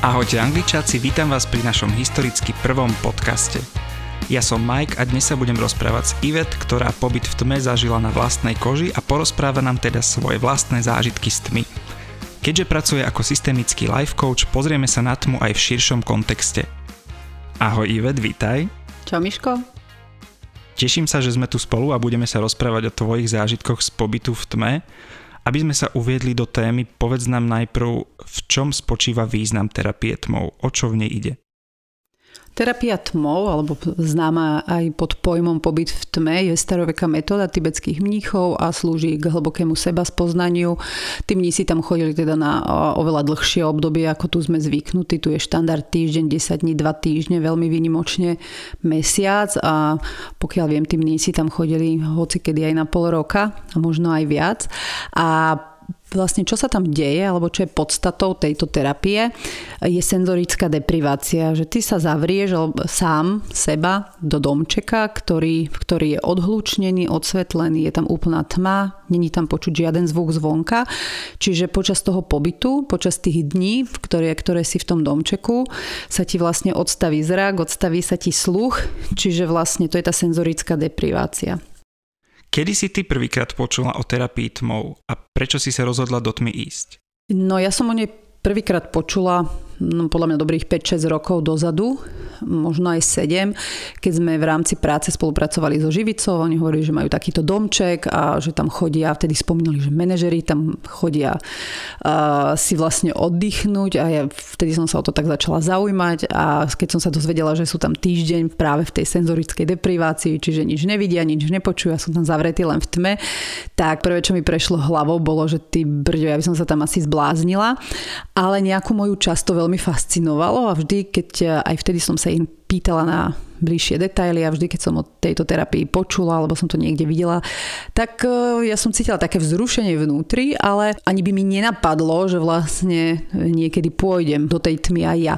Ahojte Angličáci, vítam vás pri našom historicky prvom podcaste. Ja som Mike a dnes sa budem rozprávať s Ivet, ktorá pobyt v tme zažila na vlastnej koži a porozpráva nám teda svoje vlastné zážitky s tmy. Keďže pracuje ako systemický life coach, pozrieme sa na tmu aj v širšom kontexte. Ahoj Ivet, vítaj. Čau Miško. Teším sa, že sme tu spolu a budeme sa rozprávať o tvojich zážitkoch z pobytu v tme. Aby sme sa uviedli do témy, povedz nám najprv, v čom spočíva význam terapie tmou, o čo v nej ide? Terapia tmou, alebo známa aj pod pojmom pobyt v tme, je staroveká metóda tibetských mníchov a slúži k hlbokému sebaspoznaniu. Tí mnísi tam chodili teda na oveľa dlhšie obdobie, ako tu sme zvyknutí. Tu je štandard týždeň, 10 dní, 2 týždne, veľmi výnimočne mesiac a pokiaľ viem, tí mnísi tam chodili hocikedy aj na pol roka a možno aj viac. A vlastne, čo sa tam deje, alebo čo je podstatou tejto terapie, je senzorická deprivácia, že ty sa zavrieš sám seba do domčeka, ktorý je odhlučnený, odsvetlený, je tam úplná tma, není tam počuť žiaden zvuk zvonka. Čiže počas toho pobytu, počas tých dní, ktoré si v tom domčeku, sa ti vlastne odstaví zrak, odstaví sa ti sluch, čiže vlastne to je tá senzorická deprivácia. Kedy si ty prvýkrát počula o terapii tmou a prečo si sa rozhodla do tmy ísť? No ja som o nej prvýkrát počula podľa mňa dobrých 5-6 rokov dozadu, možno aj 7, keď sme v rámci práce spolupracovali so Živicou. Oni hovorili, že majú takýto domček a že tam chodia, vtedy spomínali, že manažeri tam chodia si vlastne oddychnúť a ja vtedy som sa o to tak začala zaujímať a keď som sa dozvedela, že sú tam týždeň práve v tej senzorickej deprivácii, čiže nič nevidia, nič nepočujú a sú tam zavretí len v tme, tak prvé, čo mi prešlo hlavou, bolo, že ty brďo, ja by som sa tam asi zbláznila, ale nejakú moju časť to veľmi fascinovalo a vždy, keď aj vtedy som sa im pýtala na bližšie detaily a vždy, keď som o tejto terapii počula alebo som to niekde videla, tak ja som cítila také vzrušenie vnútri, ale ani by mi nenapadlo, že vlastne niekedy pôjdem do tej tmy aj ja.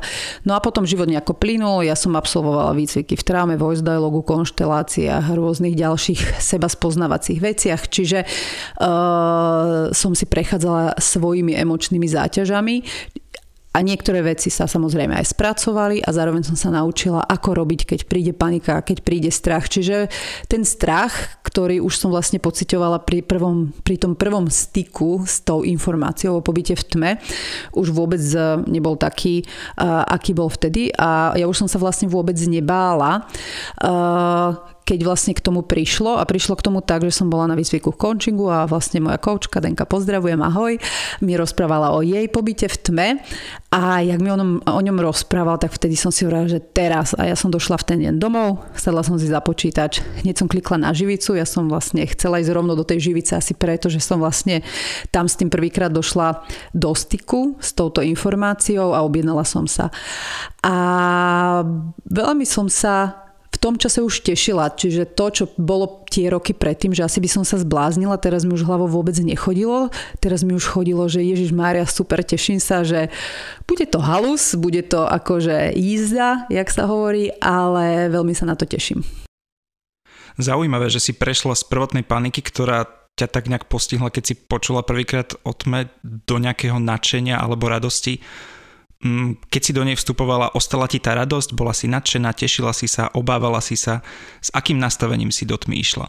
No a potom život nejako plynul, ja som absolvovala výcviky v tráme, voice dialogu, konšteláciách, rôznych ďalších sebaspoznávacích veciach, čiže som si prechádzala svojimi emočnými záťažami. A niektoré veci sa samozrejme aj spracovali a zároveň som sa naučila, ako robiť, keď príde panika, keď príde strach. Čiže ten strach, ktorý už som vlastne pociťovala pri tom prvom styku s tou informáciou o pobyte v tme, už vôbec nebol taký, aký bol vtedy. A ja už som sa vlastne vôbec nebála, keď vlastne k tomu prišlo a prišlo k tomu tak, že som bola na výcviku v coachingu a vlastne moja koučka Denka, pozdravujem, ahoj, mi rozprávala o jej pobyte v tme a jak mi o ňom rozprával, tak vtedy som si hovorila, že teraz, a ja som došla v ten deň domov, sadla som si za počítač, hneď som klikla na Živicu, ja som vlastne chcela ísť rovno do tej Živice asi preto, že som vlastne tam s tým prvýkrát došla do styku s touto informáciou a objednala som sa. A veľmi som sa v tom čase už tešila, čiže to, čo bolo tie roky predtým, že asi by som sa zbláznila, teraz mi už hlavou vôbec nechodilo, teraz mi už chodilo, že Ježišmária, super, teším sa, že bude to halus, bude to akože jízda, jak sa hovorí, ale veľmi sa na to teším. Zaujímavé, že si prešla z prvotnej paniky, ktorá ťa tak nejak postihla, keď si počula prvýkrát o tme, do nejakého nadšenia alebo radosti. Keď si do nej vstupovala, ostala ti tá radosť, bola si nadšená, tešila si sa, obávala si sa, s akým nastavením si do tmy išla?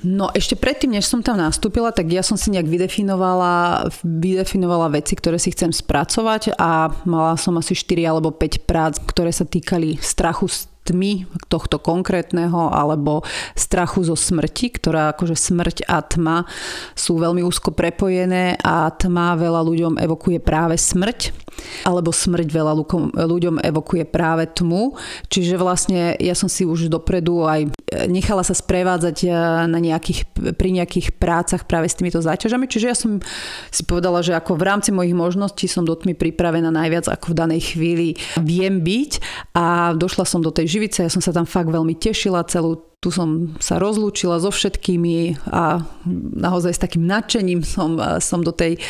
No ešte predtým, než som tam nastúpila, tak ja som si nejak vydefinovala veci, ktoré si chcem spracovať a mala som asi 4 alebo 5 prác, ktoré sa týkali strachu z tmy tohto konkrétneho alebo strachu zo smrti, ktorá akože smrť a tma sú veľmi úzko prepojené a tma veľa ľuďom evokuje práve smrť alebo smrť veľa ľuďom evokuje práve tmu. Čiže vlastne ja som si už dopredu aj nechala sa sprevádzať pri nejakých prácach práve s týmito záťažami. Čiže ja som si povedala, že ako v rámci mojich možností som do tmy pripravená najviac, ako v danej chvíli viem byť a došla som do tej Živice, ja som sa tam fakt veľmi tešila, tu som sa rozlúčila so všetkými a naozaj s takým nadšením som do tej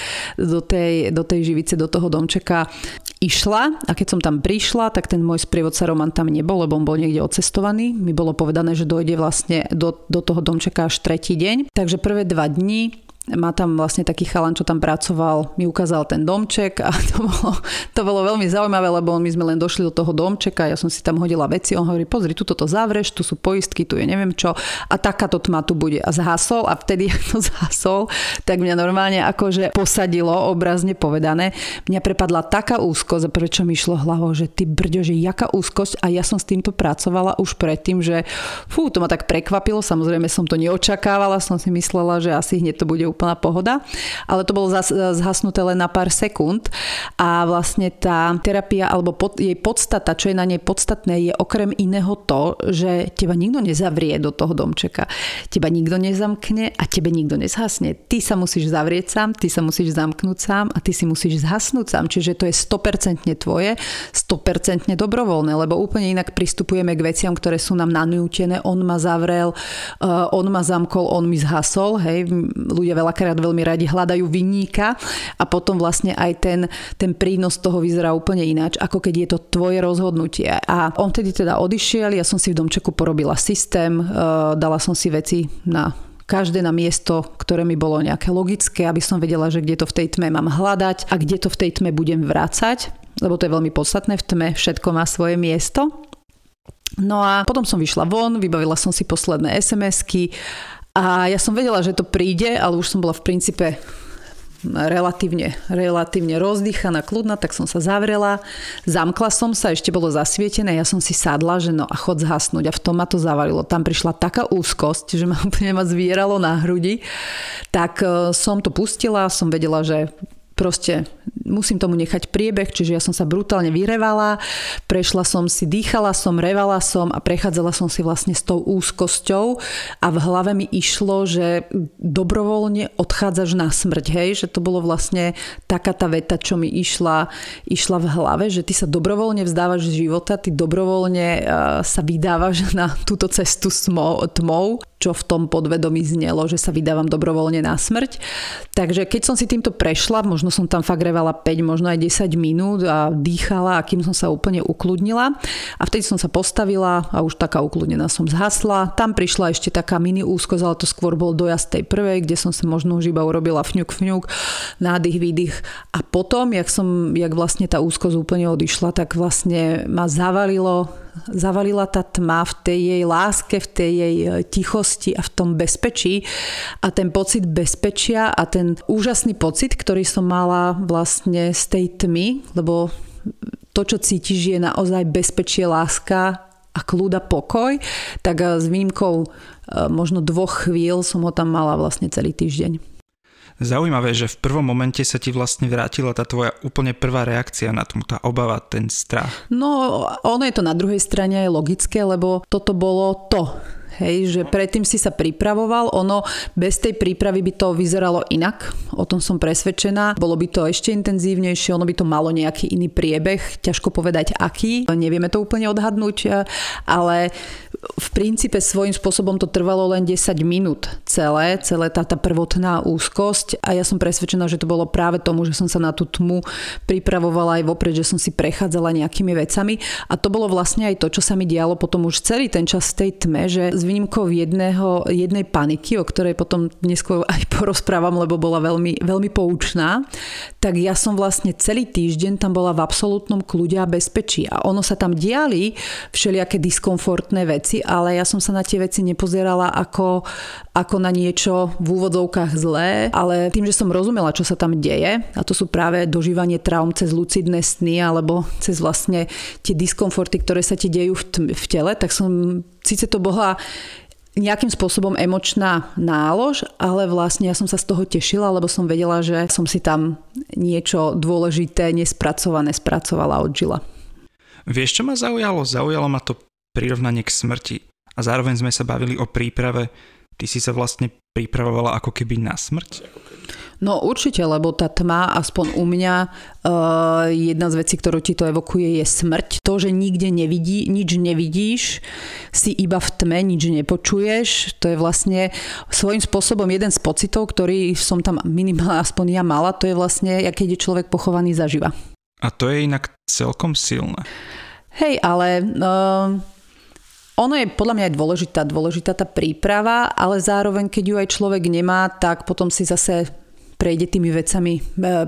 Živice, do toho domčeka išla a keď som tam prišla, tak ten môj sprievodca Roman tam nebol, lebo on bol niekde odcestovaný. Mi bolo povedané, že dojde vlastne do toho domčeka až 3. deň. Takže prvé 2 dni Má tam vlastne taký chalan, čo tam pracoval, mi ukázal ten domček a to bolo veľmi zaujímavé, lebo my sme len došli do toho domčeka, ja som si tam hodila veci, on hovorí, pozri, tuto to zavreš, tu sú poistky, tu je neviem čo a takáto tma tu bude. A zhasol a vtedy, jak to zhasol, tak mňa normálne akože posadilo, obrazne povedané. Mňa prepadla taká úzkosť, prečo mi išlo hlavou, že ty brďo, že jaká úzkosť a ja som s týmto pracovala už predtým, že fú, to ma tak prekvapilo, samozrejme som to neočakávala, som si myslela, že asi hneď to bude úplná pohoda, ale to bolo zhasnuté len na pár sekúnd a vlastne tá terapia alebo jej podstata, čo je na nej podstatné, je okrem iného to, že teba nikto nezavrie do toho domčeka. Teba nikto nezamkne a tebe nikto nezhasne. Ty sa musíš zavrieť sám, ty sa musíš zamknúť sám a ty si musíš zhasnúť sám. Čiže to je 100% tvoje, 100% dobrovoľné, lebo úplne inak pristupujeme k veciam, ktoré sú nám nanútené. On ma zavrel, on ma zamkol, on mi zhasol. Hej, ľudia veľakrát veľmi radi hľadajú vinníka a potom vlastne aj ten prínos toho vyzerá úplne ináč, ako keď je to tvoje rozhodnutie. A on vtedy teda odišiel, ja som si v domčeku porobila systém, dala som si veci každé na miesto, ktoré mi bolo nejaké logické, aby som vedela, že kde to v tej tme mám hľadať a kde to v tej tme budem vrácať, lebo to je veľmi podstatné, v tme všetko má svoje miesto. No a potom som vyšla von, vybavila som si posledné SMS-ky. A ja som vedela, že to príde, ale už som bola v princípe relatívne rozdýchaná, kľudná, tak som sa zavrela, zamkla som sa, ešte bolo zasvietené, ja som si sadla, že no a chod zhasnúť a v tom ma to zavarilo. Tam prišla taká úzkosť, že ma úplne zvieralo na hrudi, tak som to pustila, som vedela, že proste musím tomu nechať priebeh, čiže ja som sa brutálne vyrevala, prešla som si, dýchala som, revala som a prechádzala som si vlastne s tou úzkosťou a v hlave mi išlo, že dobrovoľne odchádzaš na smrť, hej, že to bolo vlastne taká tá veta, čo mi išla v hlave, že ty sa dobrovoľne vzdávaš z života, ty dobrovoľne sa vydávaš na túto cestu tmou, čo v tom podvedomí znelo, že sa vydávam dobrovoľne na smrť. Takže keď som si týmto prešla, možno som tam fakt revala 5, možno aj 10 minút a dýchala a kým som sa úplne ukludnila. A vtedy som sa postavila a už taká ukludnená som zhasla. Tam prišla ešte taká mini úzkosť, ale to skôr bol dojazd tej prvej, kde som sa možno už iba urobila fňuk, nádych, výdych. A potom, jak vlastne tá úzkosť úplne odišla, tak vlastne ma zavalila tá tma v tej jej láske, v tej jej tichosti a v tom bezpečí. A ten pocit bezpečia a ten úžasný pocit, ktorý som mala vlastne z tej tmy, lebo to, čo cítiš, je naozaj bezpečie, láska a kľúda pokoj, tak s výnimkou možno 2 chvíľ som ho tam mala vlastne celý týždeň. Zaujímavé, že v prvom momente sa ti vlastne vrátila tá tvoja úplne prvá reakcia na to, tá obava, ten strach. No, ono je to na druhej strane aj logické, lebo toto bolo to. Hej, že predtým si sa pripravoval, ono bez tej prípravy by to vyzeralo inak, o tom som presvedčená. Bolo by to ešte intenzívnejšie, ono by to malo nejaký iný priebeh, ťažko povedať aký, nevieme to úplne odhadnúť, ale v princípe svojím spôsobom to trvalo len 10 minút celé tá prvotná úzkosť a ja som presvedčená, že to bolo práve tomu, že som sa na tú tmu pripravovala aj vopred, že som si prechádzala nejakými vecami a to bolo vlastne aj to, čo sa mi dialo potom už celý ten čas v tej tme, že výnimkou jednej paniky, o ktorej potom neskôr aj porozprávam, lebo bola veľmi, veľmi poučná, tak ja som vlastne celý týždeň tam bola v absolútnom kľude a bezpečí. A ono sa tam diali všelijaké diskomfortné veci, ale ja som sa na tie veci nepozerala ako na niečo v úvodzovkách zlé, ale tým, že som rozumela, čo sa tam deje, a to sú práve dožívanie traum cez lucidné sny alebo cez vlastne tie diskomforty, ktoré sa ti dejú v tele, tak som síce to bola nejakým spôsobom emočná nálož, ale vlastne ja som sa z toho tešila, lebo som vedela, že som si tam niečo dôležité, nespracované spracovala a odžila. Vieš, čo ma zaujalo? Zaujalo ma to prirovnanie k smrti. A zároveň sme sa bavili o príprave. Ty si sa vlastne pripravovala ako keby na smrť? No určite, lebo tá tma, aspoň u mňa, jedna z vecí, ktorú ti to evokuje, je smrť. To, že nikde nič nevidíš, si iba v tme, nič nepočuješ, to je vlastne svojím spôsobom jeden z pocitov, ktorý som tam minimálne aspoň ja mala, to je vlastne, keď je človek pochovaný zaživa. A to je inak celkom silné. Hej, ale Ono je podľa mňa aj dôležitá tá príprava, ale zároveň, keď ju aj človek nemá, tak potom si zase prejde tými vecami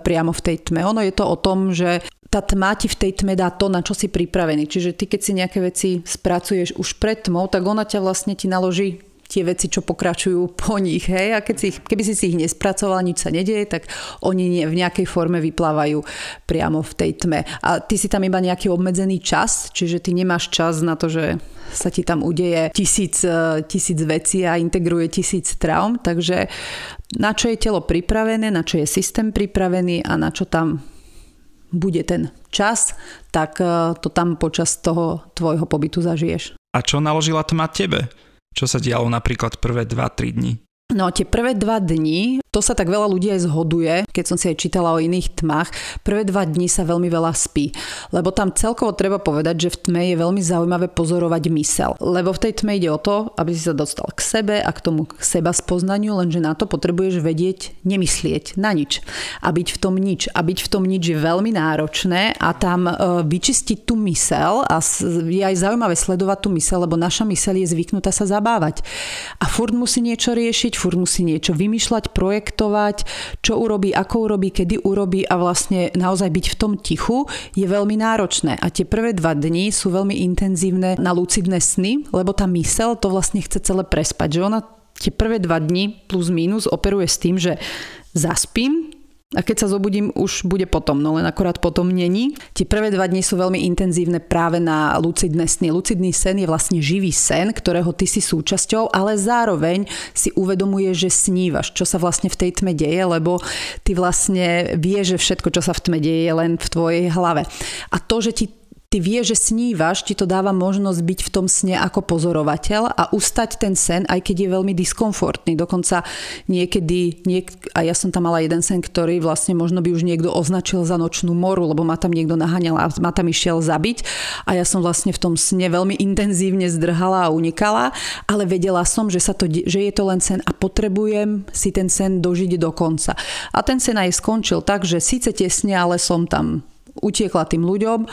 priamo v tej tme. Ono je to o tom, že tá tma ti v tej tme dá to, na čo si pripravený. Čiže ty, keď si nejaké veci spracuješ už pred tmou, tak ona ťa vlastne ti naloží tie veci, čo pokračujú po nich. Hej? A keby si ich nespracoval, nič sa nedieje, tak oni v nejakej forme vyplávajú priamo v tej tme. A ty si tam iba nejaký obmedzený čas, čiže ty nemáš čas na to, že sa ti tam udeje tisíc vecí a integruje 1000 traum. Takže na čo je telo pripravené, na čo je systém pripravený a na čo tam bude ten čas, tak to tam počas toho tvojho pobytu zažiješ. A čo naložila tma tebe? Čo sa dialo napríklad prvé 2-3 dní? No tie prvé 2 dní, to sa tak veľa ľudí aj zhoduje, keď som si aj čítala o iných tmách, prvé 2 dní sa veľmi veľa spí. Lebo tam celkovo treba povedať, že v tme je veľmi zaujímavé pozorovať mysel. Lebo v tej tme ide o to, aby si sa dostal k sebe a k tomu k seba spoznaniu, lenže na to potrebuješ vedieť nemyslieť na nič. A byť v tom nič. A byť v tom nič je veľmi náročné a tam vyčistiť tú mysel a je aj zaujímavé sledovať tú mysel, lebo naša mysel je zvyknutá sa zabávať. A furt musí niečo riešiť, furt musí niečo vymýšľať, projektovať, čo urobí, ako urobí, kedy urobí a vlastne naozaj byť v tom tichu je veľmi náročné. A tie prvé 2 dni sú veľmi intenzívne na lucidné sny, lebo tá myseľ to vlastne chce celé prespať. Že ona tie prvé 2 dni plus mínus operuje s tým, že zaspím a keď sa zobudím, už bude potom, no len akorát potom není. Tie prvé 2 dni sú veľmi intenzívne práve na lucidné sny. Lucidný sen je vlastne živý sen, ktorého ty si súčasťou, ale zároveň si uvedomuje, že snívaš, čo sa vlastne v tej tme deje, lebo ty vlastne vieš, že všetko, čo sa v tme deje, je len v tvojej hlave. A to, že ty vieš, že snívaš, ti to dáva možnosť byť v tom sne ako pozorovateľ a ustať ten sen, aj keď je veľmi diskomfortný. Dokonca a ja som tam mala jeden sen, ktorý vlastne možno by už niekto označil za nočnú moru, lebo ma tam niekto naháňal a ma tam išiel zabiť. A ja som vlastne v tom sne veľmi intenzívne zdrhala a unikala, ale vedela som, že je to len sen a potrebujem si ten sen dožiť do konca. A ten sen aj skončil tak, že síce tesne, ale som tam utiekla tým ľuďom,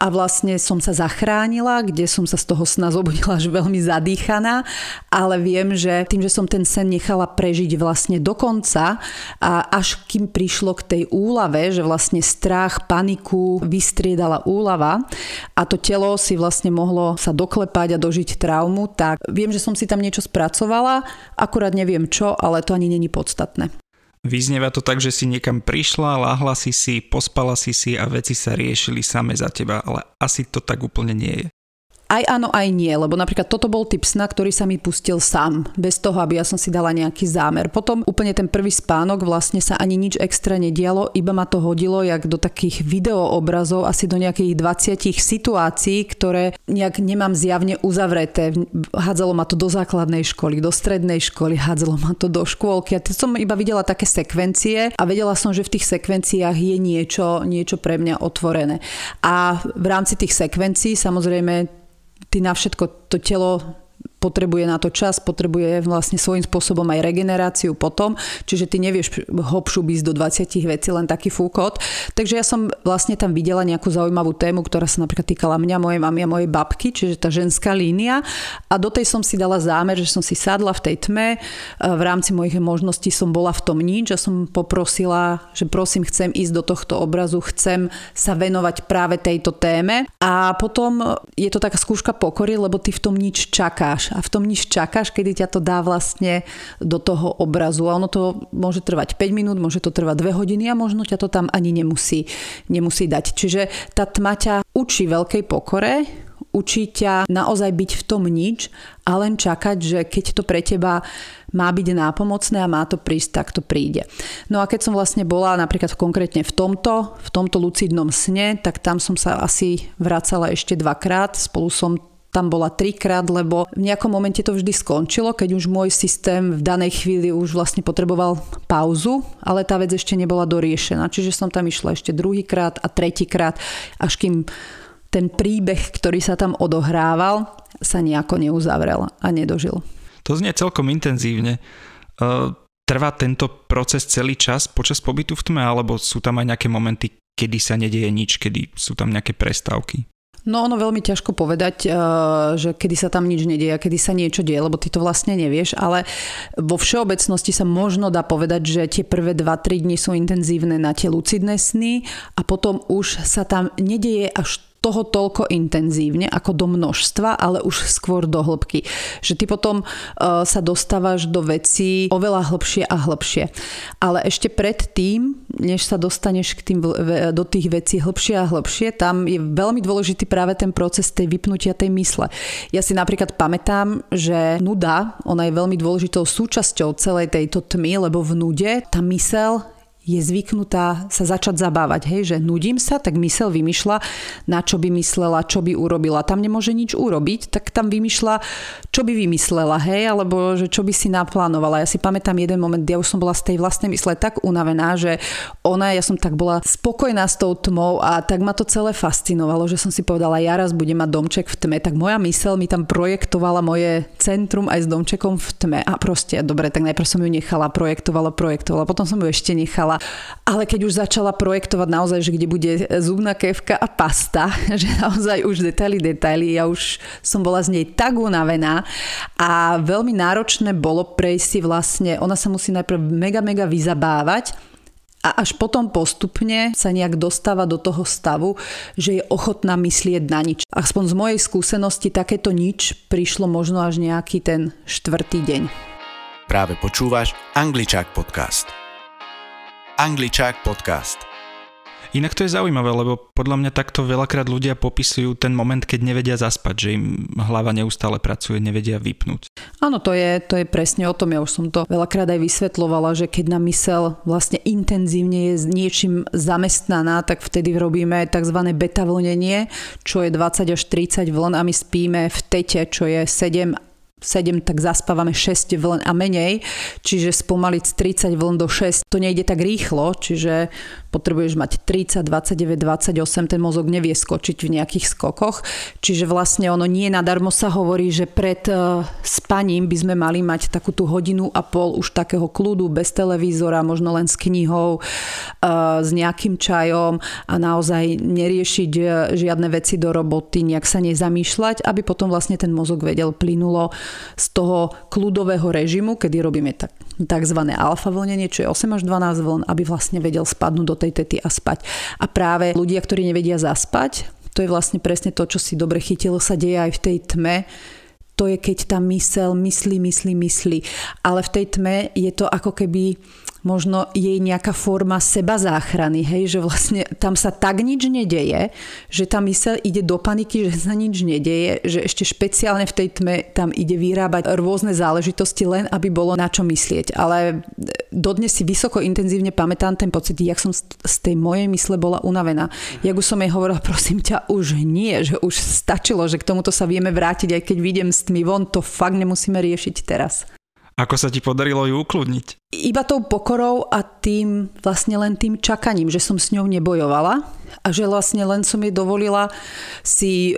a vlastne som sa zachránila, kde som sa z toho sna zobudila až veľmi zadýchaná, ale viem, že tým, že som ten sen nechala prežiť vlastne do konca a až kým prišlo k tej úlave, že vlastne strach, paniku vystriedala úlava a to telo si vlastne mohlo sa doklepať a dožiť traumu, tak viem, že som si tam niečo spracovala, akurát neviem čo, ale to ani není podstatné. Vyznieva to tak, že si niekam prišla, láhla si, pospala si a veci sa riešili same za teba, ale asi to tak úplne nie je. Aj áno, aj nie, lebo napríklad toto bol typ sna, ktorý sa mi pustil sám, bez toho, aby ja som si dala nejaký zámer. Potom úplne ten prvý spánok vlastne sa ani nič extra nedialo, iba ma to hodilo jak do takých videoobrazov, asi do nejakých 20 situácií, ktoré nejak nemám zjavne uzavreté. Hádzalo ma to do základnej školy, do strednej školy, hádzalo ma to do škôlky. A som iba videla také sekvencie a vedela som, že v tých sekvenciách je niečo pre mňa otvorené. A v rámci tých sekvencií samozrejme ty na všetko to telo potrebuje na to čas, potrebuje vlastne svojím spôsobom aj regeneráciu potom, čiže ty nevieš hopšu ísť do 20 vecí, len taký fúkot. Takže ja som vlastne tam videla nejakú zaujímavú tému, ktorá sa napríklad týkala mňa, mojej mamy a mojej babky, čiže tá ženská línia a do tej som si dala zámer, že som si sadla v tej tme, v rámci mojich možností som bola v tom nič a som poprosila, že prosím, chcem ísť do tohto obrazu, chcem sa venovať práve tejto téme a potom je to taká skúška pokory, lebo ty v tom nič čakáš. A v tom nič čakáš, kedy ťa to dá vlastne do toho obrazu. A ono to môže trvať 5 minút, môže to trvať 2 hodiny a možno ťa to tam ani nemusí dať. Čiže tá tma ťa učí veľkej pokore, učí ťa naozaj byť v tom nič a len čakať, že keď to pre teba má byť nápomocné a má to prísť, tak to príde. No a keď som vlastne bola napríklad konkrétne v tomto lucidnom sne, tak tam som sa asi vracala ešte 2-krát. Spolu som tam bola 3-krát, lebo v nejakom momente to vždy skončilo, keď už môj systém v danej chvíli už vlastne potreboval pauzu, ale tá vec ešte nebola doriešená. Čiže som tam išla ešte 2-krát a 3-krát, až kým ten príbeh, ktorý sa tam odohrával, sa nejako neuzavrel a nedožil. To znie celkom intenzívne. Trvá tento proces celý čas počas pobytu v tme, alebo sú tam aj nejaké momenty, kedy sa nedieje nič, kedy sú tam nejaké prestávky? No ono veľmi ťažko povedať, že kedy sa tam nič nedieje, kedy sa niečo deje, lebo ty to vlastne nevieš, ale vo všeobecnosti sa možno dá povedať, že tie prvé 2-3 dni sú intenzívne na tie lucidné sny a potom už sa tam nedieje až toho toľko intenzívne ako do množstva, ale už skôr do hĺbky. Že ty potom sa dostávaš do vecí oveľa hĺbšie a hĺbšie. Ale ešte predtým, než sa dostaneš k tým, do tých vecí hĺbšie a hĺbšie, tam je veľmi dôležitý práve ten proces tej vypnutia tej mysle. Ja si napríklad pamätám, že nuda, ona je veľmi dôležitou súčasťou celej tejto tmy, lebo v nude tá mysel je zvyknutá sa začať zabávať. Hej, že nudím sa, tak myseľ vymýšľa, na čo by myslela, čo by urobila. Tam nemôže nič urobiť, tak tam vymýšľa, čo by vymyslela, hej, alebo že čo by si naplánovala. Ja si pamätám jeden moment, ja už som bola z tej vlastnej mysle tak unavená, že ja som tak bola spokojná s tou tmou a tak ma to celé fascinovalo, že som si povedala, ja raz budem mať domček v tme, tak moja myseľ mi tam projektovala moje centrum aj s domčekom v tme. A proste, dobre, tak najprv som ju nechala, projektovala, potom som ju ešte nechala. Ale keď už začala projektovať naozaj, že kde bude zubná kefka a pasta, že naozaj už detaily, ja už som bola z nej tak unavená a veľmi náročné bolo prejsť si vlastne, ona sa musí najprv mega vyzabávať a až potom postupne sa nejak dostáva do toho stavu, že je ochotná myslieť na nič. Aspoň z mojej skúsenosti takéto nič prišlo možno až nejaký ten 4. deň. Práve počúvaš Angličák podcast. Angličák podcast. Inak to je zaujímavé, lebo podľa mňa takto veľakrát ľudia popisujú ten moment, keď nevedia zaspať, že im hlava neustále pracuje, nevedia vypnúť. Áno, to je presne o tom. Ja už som to veľakrát aj vysvetľovala, že keď nám myseľ vlastne intenzívne je s niečím zamestnaná, tak vtedy robíme tzv. Beta vlnenie, čo je 20 až 30 vln a my spíme v tete, čo je 7, tak zaspávame 6 vln a menej, čiže spomaliť z 30 vln do 6, to nejde tak rýchlo, čiže potrebuješ mať 30, 29, 28, ten mozog nevie skočiť v nejakých skokoch, čiže vlastne ono nie nadarmo sa hovorí, že pred spaním by sme mali mať takú tú hodinu a pol už takého kľudu, bez televízora, možno len s knihou, s nejakým čajom a naozaj neriešiť žiadne veci do roboty, nejak sa nezamýšľať, aby potom vlastne ten mozog vedel plynulo z toho kľudového režimu, kedy robíme takzvané alfa vlnenie, čo je 8 až 12 vln, aby vlastne vedel spadnúť do tej tety a spať. A práve ľudia, ktorí nevedia zaspať, to je vlastne presne to, čo si dobre chytilo, sa deje aj v tej tme. To je, keď tá myseľ myslí. Ale v tej tme je to ako keby možno jej nejaká forma seba záchrany, hej, že vlastne tam sa tak nič nedeje, že tá myseľ ide do paniky, že sa nič nedeje, že ešte špeciálne v tej tme tam ide vyrábať rôzne záležitosti len, aby bolo na čo myslieť. Ale dodnes si vysoko intenzívne pamätám ten pocit, jak som z tej mojej mysle bola unavená. Jak už som jej hovorila, prosím ťa, už nie, že už stačilo, že k tomuto sa vieme vrátiť, aj keď vidiem s tmy von, to fakt nemusíme riešiť teraz. Ako sa ti podarilo ju ukludniť? Iba tou pokorou a tým vlastne len tým čakaním, že som s ňou nebojovala a že vlastne len som jej dovolila si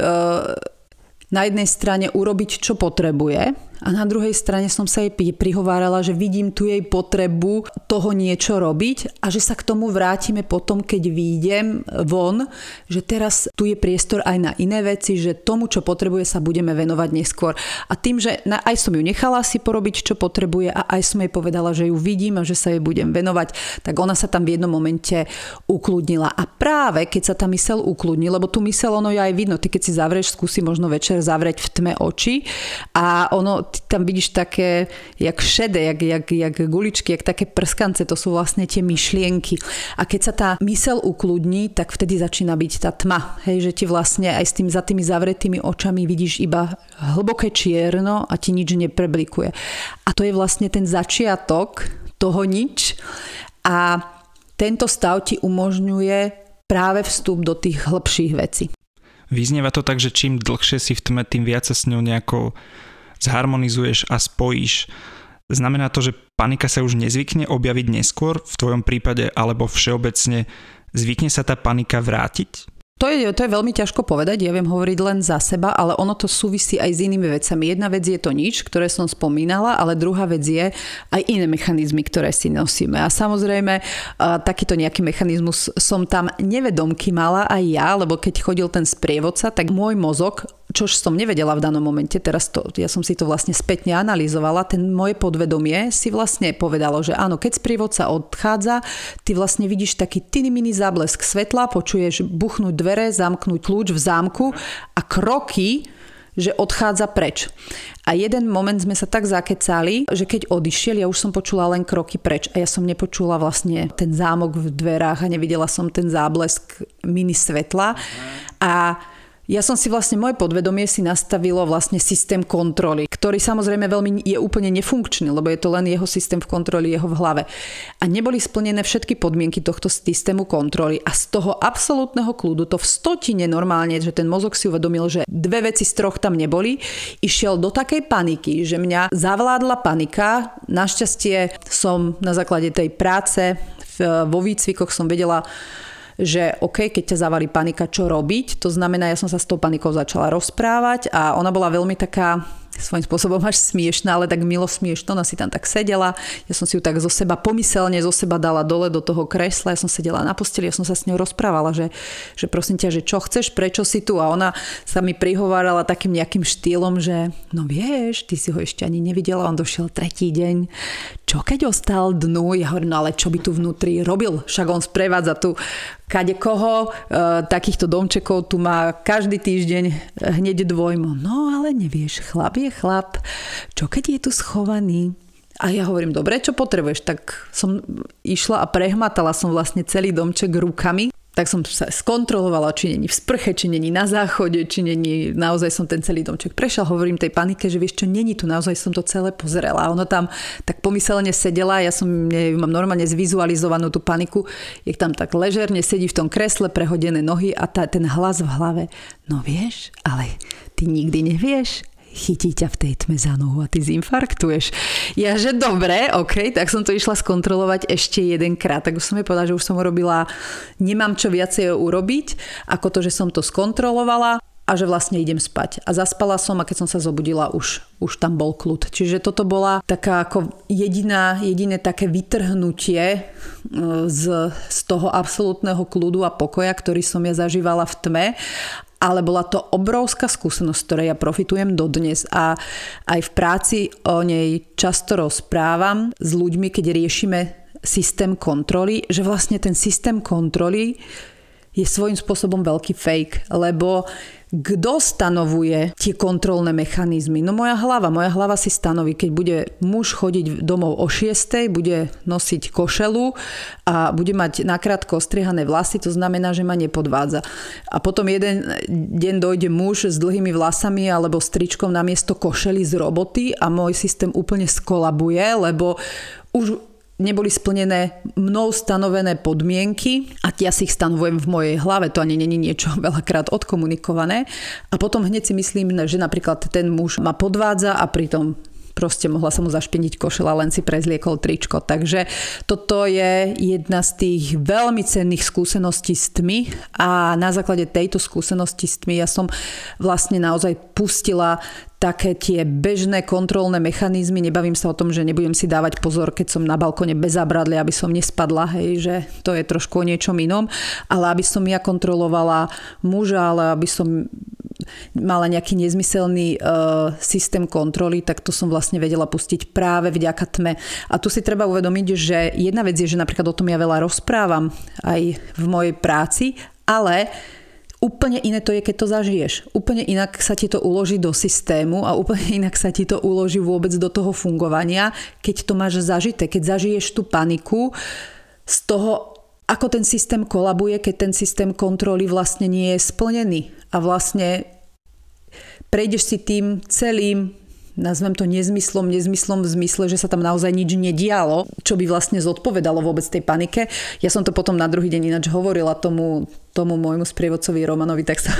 na jednej strane urobiť, čo potrebuje a na druhej strane som sa jej prihovárala, že vidím tu jej potrebu toho niečo robiť a že sa k tomu vrátime potom, keď výjdem von, že teraz tu je priestor aj na iné veci, že tomu, čo potrebuje, sa budeme venovať neskôr. A tým, že aj som ju nechala si porobiť, čo potrebuje a aj som jej povedala, že ju vidím a že sa jej budem venovať, tak ona sa tam v jednom momente ukludnila. A práve keď sa tá myseľ ukludní, lebo tu myseľ, ono je aj vidno, ty keď si zavrieš, skúsi možno večer zavrieť v tme oči a ono, ty tam vidíš také, jak šede, jak guličky, jak také prskance, to sú vlastne tie myšlienky. A keď sa tá myseľ ukludní, tak vtedy začína byť tá tma. Hej, že ti vlastne aj s tým, za tými zavretými očami vidíš iba hlboké čierno a ti nič nepreblikuje. A to je vlastne ten začiatok toho nič. A tento stav ti umožňuje práve vstup do tých hlbších vecí. Vyznieva to tak, že čím dlhšie si v tme, tým viac sa s ňou nejako zharmonizuješ a spojíš. Znamená to, že panika sa už nezvykne objaviť neskôr v tvojom prípade, alebo všeobecne zvykne sa tá panika vrátiť? To je veľmi ťažko povedať, ja viem hovoriť len za seba, ale ono to súvisí aj s inými vecami. Jedna vec je to nič, ktoré som spomínala, ale druhá vec je aj iné mechanizmy, ktoré si nosíme. A samozrejme, takýto nejaký mechanizmus som tam nevedomky mala aj ja, lebo keď chodil ten sprievodca, tak môj mozog, čož som nevedela v danom momente, teraz to, ja som si to vlastne spätne analyzovala, ten moje podvedomie si vlastne povedalo, že áno, keď sprievodca odchádza, ty vlastne vidíš taký tiny-mini záblesk svetla, počuješ buchnúť dvere, zamknúť kľúč v zámku a kroky, že odchádza preč. A jeden moment sme sa tak zakecali, že keď odišiel, ja už som počula len kroky preč a ja som nepočula vlastne ten zámok v dverách a nevidela som ten záblesk mini svetla a ja som si vlastne, moje podvedomie si nastavilo vlastne systém kontroly, ktorý samozrejme veľmi je úplne nefunkčný, lebo je to len jeho systém v kontroli, jeho v hlave. A neboli splnené všetky podmienky tohto systému kontroly a z toho absolútneho kľudu, to v stotine normálne, že ten mozog si uvedomil, že dve veci z troch tam neboli, išiel do takej paniky, že mňa zavládla panika. Našťastie som na základe tej práce vo výcvikoch som vedela, že OK, keď ťa zavalí panika, čo robiť? To znamená, ja som sa s tou panikou začala rozprávať a ona bola veľmi taká svojím spôsobom až smiešná, ale tak milo smiešná. Ona si tam tak sedela, ja som si ju tak zo seba pomyselne dala dole do toho kresla, ja som sedela na posteli, ja som sa s ňou rozprávala, že prosím ťa, že čo chceš, prečo si tu? A ona sa mi prihovárala takým nejakým štýlom, že no vieš, ty si ho ešte ani nevidela, on došiel tretí deň. Čo keď ostal dnu? Ja hovorím, no ale čo by tu vnútri robil? Však on sprevádza tu kadekoho, takýchto domčekov tu má každý týždeň hneď dvojmo. No ale nevieš, chlap, čo keď je tu schovaný? A ja hovorím, dobre, čo potrebuješ? Tak som išla a prehmatala som vlastne celý domček rukami. Tak som sa skontrolovala, či není v sprche, či není na záchode, či není... Naozaj som ten celý domček prešla, hovorím tej panike, že vieš čo, není tu, naozaj som to celé pozrela. A ona tam tak pomyselne sedela, ja som mám normálne zvizualizovanú tú paniku, jak tam tak ležerne sedí v tom kresle, prehodené nohy a ten hlas v hlave, no vieš, ale ty nikdy nevieš, chytí ťa v tej tme za nohu a ty zinfarktuješ. Ja, že dobre, ok, tak som to išla skontrolovať ešte jedenkrát. Tak už som jej povedala, že už som urobila, nemám čo viacej urobiť, ako to, že som to skontrolovala a že vlastne idem spať. A zaspala som a keď som sa zobudila, už tam bol kľud. Čiže toto bola taká ako jediné také vytrhnutie z toho absolútneho kľudu a pokoja, ktorý som ja zažívala v tme. Ale bola to obrovská skúsenosť, ktorej ja profitujem dodnes a aj v práci o nej často rozprávam s ľuďmi, keď riešime systém kontroly, že vlastne ten systém kontroly je svojím spôsobom veľký fake, lebo kto stanovuje tie kontrolné mechanizmy? No moja hlava si stanoví, keď bude muž chodiť domov o 6:00, bude nosiť košelu a bude mať nakrátko ostrihané vlasy, to znamená, že ma nepodvádza. A potom jeden deň dojde muž s dlhými vlasami alebo s tričkom namiesto košely z roboty a môj systém úplne skolabuje, lebo už neboli splnené mnou stanovené podmienky a ja si ich stanovujem v mojej hlave, to ani není niečo veľakrát odkomunikované a potom hneď si myslím, že napríklad ten muž ma podvádza a pritom proste mohla sa mu zašpiniť košela, len si prezliekol tričko. Takže toto je jedna z tých veľmi cenných skúseností s tmy a na základe tejto skúsenosti s tmy ja som vlastne naozaj pustila také tie bežné kontrolné mechanizmy. Nebavím sa o tom, že nebudem si dávať pozor, keď som na balkone bez zábradlia, aby som nespadla, hej, že to je trošku o niečom inom, ale aby som ja kontrolovala muža, ale aby som mala nejaký nezmyselný systém kontroly, tak to som vlastne vedela pustiť práve vďaka tme. A tu si treba uvedomiť, že jedna vec je, že napríklad o tom ja veľa rozprávam aj v mojej práci, ale úplne iné to je, keď to zažiješ. Úplne inak sa ti to uloží do systému a úplne inak sa ti to uloží vôbec do toho fungovania, keď to máš zažité, keď zažiješ tú paniku z toho, ako ten systém kolabuje, keď ten systém kontroly vlastne nie je splnený. A vlastne prejdeš si tým celým, nazvem to nezmyslom v zmysle, že sa tam naozaj nič nedialo, čo by vlastne zodpovedalo vôbec tej panike. Ja som to potom na druhý deň ináč hovorila tomu môjmu sprievodcovi Romanovi, tak sa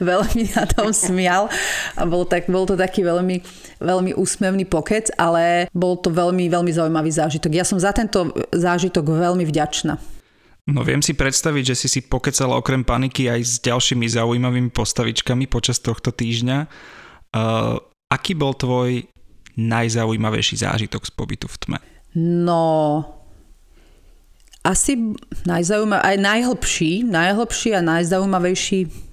veľmi na tom smial. A bol to taký veľmi, veľmi úsmevný pokec, ale bol to veľmi, veľmi zaujímavý zážitok. Ja som za tento zážitok veľmi vďačná. No viem si predstaviť, že si pokecala okrem paniky aj s ďalšími zaujímavými postavičkami počas tohto týždňa. Aký bol tvoj najzaujímavejší zážitok z pobytu v tme? No, asi najzaujímavejší, najhlbší a najzaujímavejší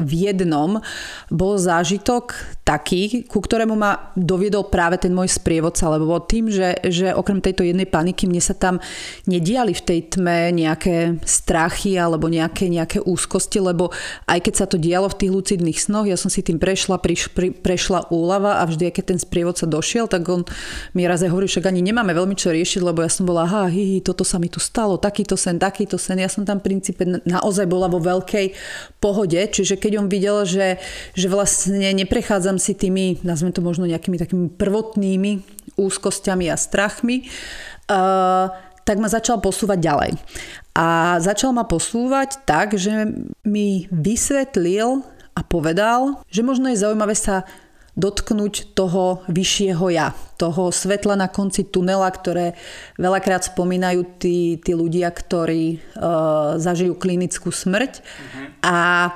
v jednom bol zážitok taký, ku ktorému ma doviedol práve ten môj sprievodca, lebo tým, že okrem tejto jednej paniky mne sa tam nediali v tej tme nejaké strachy alebo nejaké úzkosti, lebo aj keď sa to dialo v tých lucidných snoch, ja som si tým prešla úlava a vždy, keď ten sprievodca došiel, tak on mi raz aj hovorí, však ani nemáme veľmi čo riešiť, lebo ja som bola, toto sa mi tu stalo, takýto sen. Ja som tam v princípe naozaj bola vo veľkej pohode, čiže keď on videl, že vlastne neprechádzam si tými, nazvem to možno nejakými takými prvotnými úzkosťami a strachmi, tak ma začal posúvať ďalej. A začal ma posúvať tak, že mi vysvetlil a povedal, že možno je zaujímavé sa dotknúť toho vyššieho ja, toho svetla na konci tunela, ktoré veľakrát spomínajú tí ľudia, ktorí zažijú klinickú smrť. A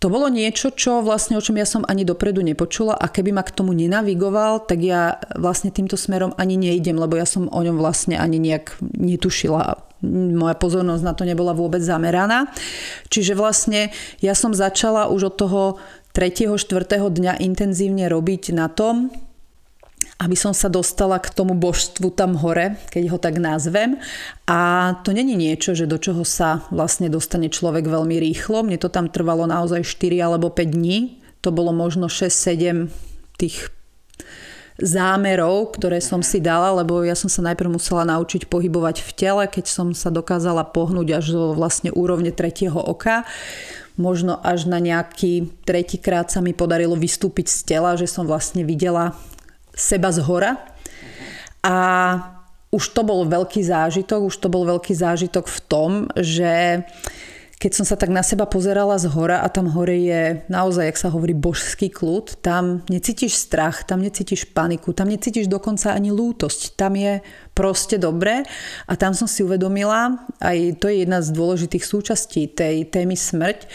to bolo niečo, čo vlastne, o čom ja som ani dopredu nepočula, a keby ma k tomu nenavigoval, tak ja vlastne týmto smerom ani nejdem, lebo ja som o ňom vlastne ani nejak netušila. Moja pozornosť na to nebola vôbec zameraná. Čiže vlastne ja som začala už od toho 3. 4. dňa intenzívne robiť na tom, aby som sa dostala k tomu božstvu tam hore, keď ho tak nazvem. A to není niečo, že do čoho sa vlastne dostane človek veľmi rýchlo. Mne to tam trvalo naozaj 4 alebo 5 dní. To bolo možno 6-7 tých zámerov, ktoré som si dala, lebo ja som sa najprv musela naučiť pohybovať v tele, keď som sa dokázala pohnúť až do vlastne úrovne 3. oka. Možno až na nejaký 3. krát sa mi podarilo vystúpiť z tela, že som vlastne videla seba zhora. A už to bol veľký zážitok v tom, že keď som sa tak na seba pozerala zhora, a tam hore je naozaj, jak sa hovorí, božský kľud, tam necítiš strach, tam necítiš paniku, tam necítiš dokonca ani lútosť, tam je proste dobre. A tam som si uvedomila, aj to je jedna z dôležitých súčastí tej témy smrť,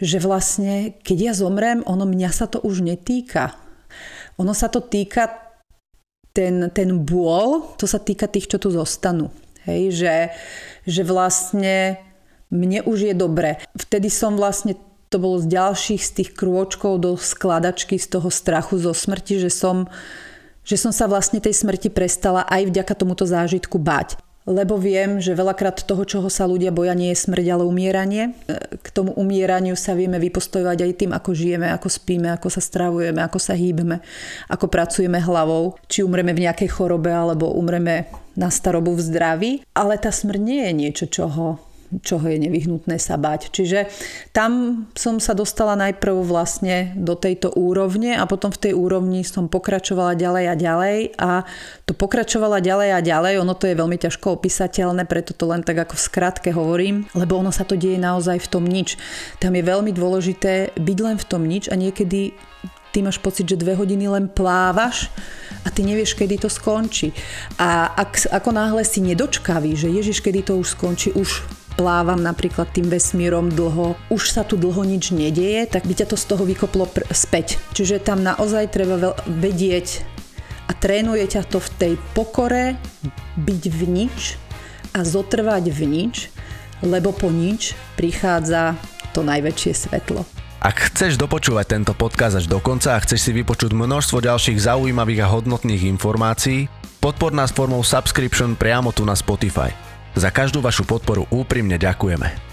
že vlastne keď ja zomrem, ono mňa sa to už netýka. Ono sa to týka, ten bôl, to sa týka tých, čo tu zostanú. Hej, že vlastne mne už je dobre. Vtedy som vlastne, to bolo z ďalších z tých krôčkov do skladačky z toho strachu zo smrti, že som sa vlastne tej smrti prestala aj vďaka tomuto zážitku báť. Lebo viem, že veľakrát toho, čoho sa ľudia boja, nie je smrť, ale umieranie. K tomu umieraniu sa vieme vypostojovať aj tým, ako žijeme, ako spíme, ako sa stravujeme, ako sa hýbeme, ako pracujeme hlavou. Či umreme v nejakej chorobe, alebo umreme na starobu v zdraví. Ale tá smrť nie je niečo, čoho je nevyhnutné sa báť. Čiže tam som sa dostala najprv vlastne do tejto úrovne, a potom v tej úrovni som pokračovala ďalej. A to pokračovala ďalej, ono to je veľmi ťažko opísateľné, preto to len tak ako v skratke hovorím, lebo ono sa to deje naozaj v tom nič. Tam je veľmi dôležité byť len v tom nič, a niekedy ty máš pocit, že 2 hodiny len plávaš a ty nevieš, kedy to skončí. A ako náhle si nedočkavý, že Ježiš, kedy to už skončí, už plávam napríklad tým vesmírom dlho, už sa tu dlho nič nedieje, tak by ťa to z toho vykoplo späť. Čiže tam naozaj treba vedieť a trénuje ťa to v tej pokore byť v nič a zotrvať v nič, lebo po nič prichádza to najväčšie svetlo. Ak chceš dopočúvať tento podcast až do konca a chceš si vypočuť množstvo ďalších zaujímavých a hodnotných informácií, podpor nás formou subscription priamo tu na Spotify. Za každú vašu podporu úprimne ďakujeme.